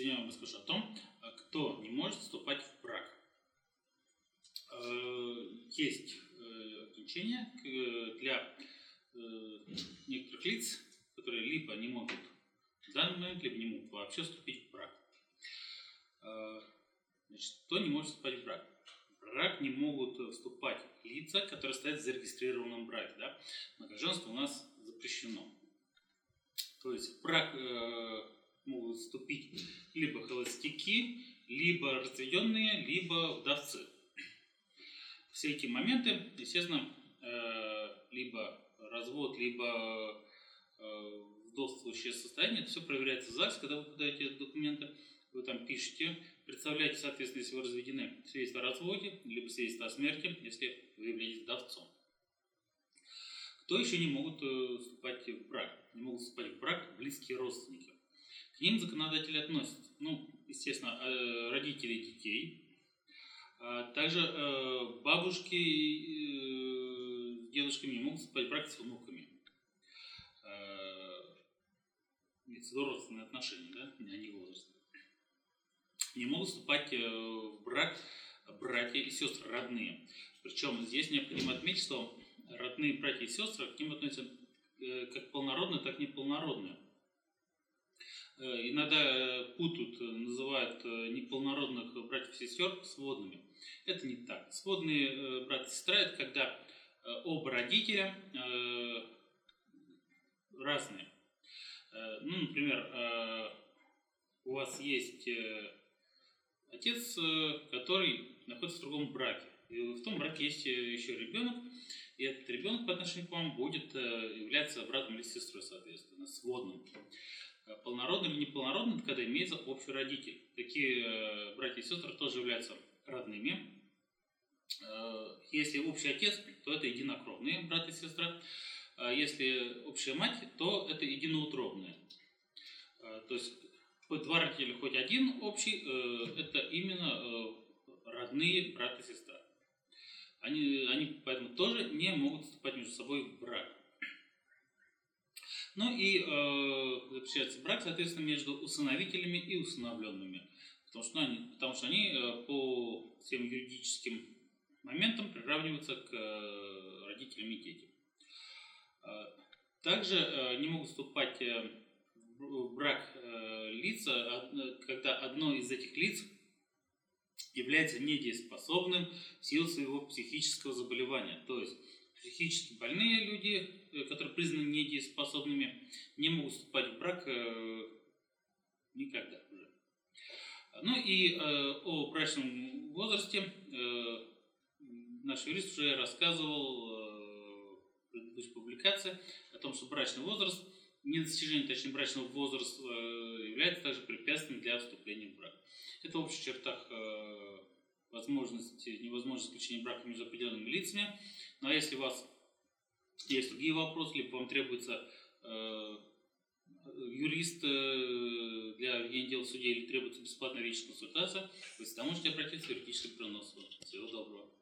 Сегодня я вам расскажу о том, кто не может вступать в брак. Есть ограничения для некоторых лиц, которые либо не могут в данный момент, либо не могут вообще вступить в брак. Значит, кто не может вступать в брак? В брак не могут вступать лица, которые стоят в зарегистрированном браке. Да? Многоженство у нас запрещено. То есть в брак могут вступить либо холостяки, либо разведенные, либо вдовцы. Все эти моменты, естественно, либо развод, либо вдовствующее состояние, это все проверяется в ЗАГСе, когда вы подаете документы. Вы там пишете, представляете, соответственно, если вы разведены, свидетельство о разводе, либо свидетельство о смерти, если вы являетесь вдовцом. Кто еще не могут вступать в брак? Не могут вступать в брак близкие родственники. К ним законодатели относятся, естественно, родители детей, а также бабушки с дедушками не могут вступать в брак с внуками. Ведь родственные отношения, да, а не возраст. Не могут вступать в брак братья и сестры, родные. Причем здесь необходимо отметить, что родные братья и сестры к ним относятся как полнородные, так и неполнородные. Иногда путают, называют неполнородных братьев и сестер сводными. Это не так. Сводные брат и сестра – это когда оба родителя разные. Например, у вас есть отец, который находится в другом браке. И в том браке есть еще ребенок, и этот ребенок по отношению к вам будет являться братом или сестрой, соответственно, сводным. Полнородным или неполнородным, это когда имеется общий родитель. Такие братья и сестры тоже являются родными. Если общий отец, то это единокровные брат и сестра. Если общая мать, то это единоутробные. То есть хоть два родителя, хоть один общий, это именно родные брат и сестра. Они поэтому тоже не могут вступать между собой в брак. Заключается брак, соответственно, между усыновителями и усыновленными. Потому что они по всем юридическим моментам приравниваются к родителям и детям. Также не могут вступать в брак лица, когда одно из этих лиц является недееспособным в силу своего психического заболевания. То есть психически больные люди, которые признаны недееспособными, не могут вступать в брак никогда уже. О брачном возрасте наш юрист уже рассказывал в предыдущей публикации о том, что брачный возраст, недостижение, точнее, брачного возраста является также препятствием для вступления в брак. Это в общих чертах возможность, невозможность заключения брака между определенными лицами. Ну а если у вас есть другие вопросы, либо вам требуется юрист для ведения дела в суде, или требуется бесплатная личная консультация, вы всегда можете обратиться в юридическое бюро Носова. Всего доброго.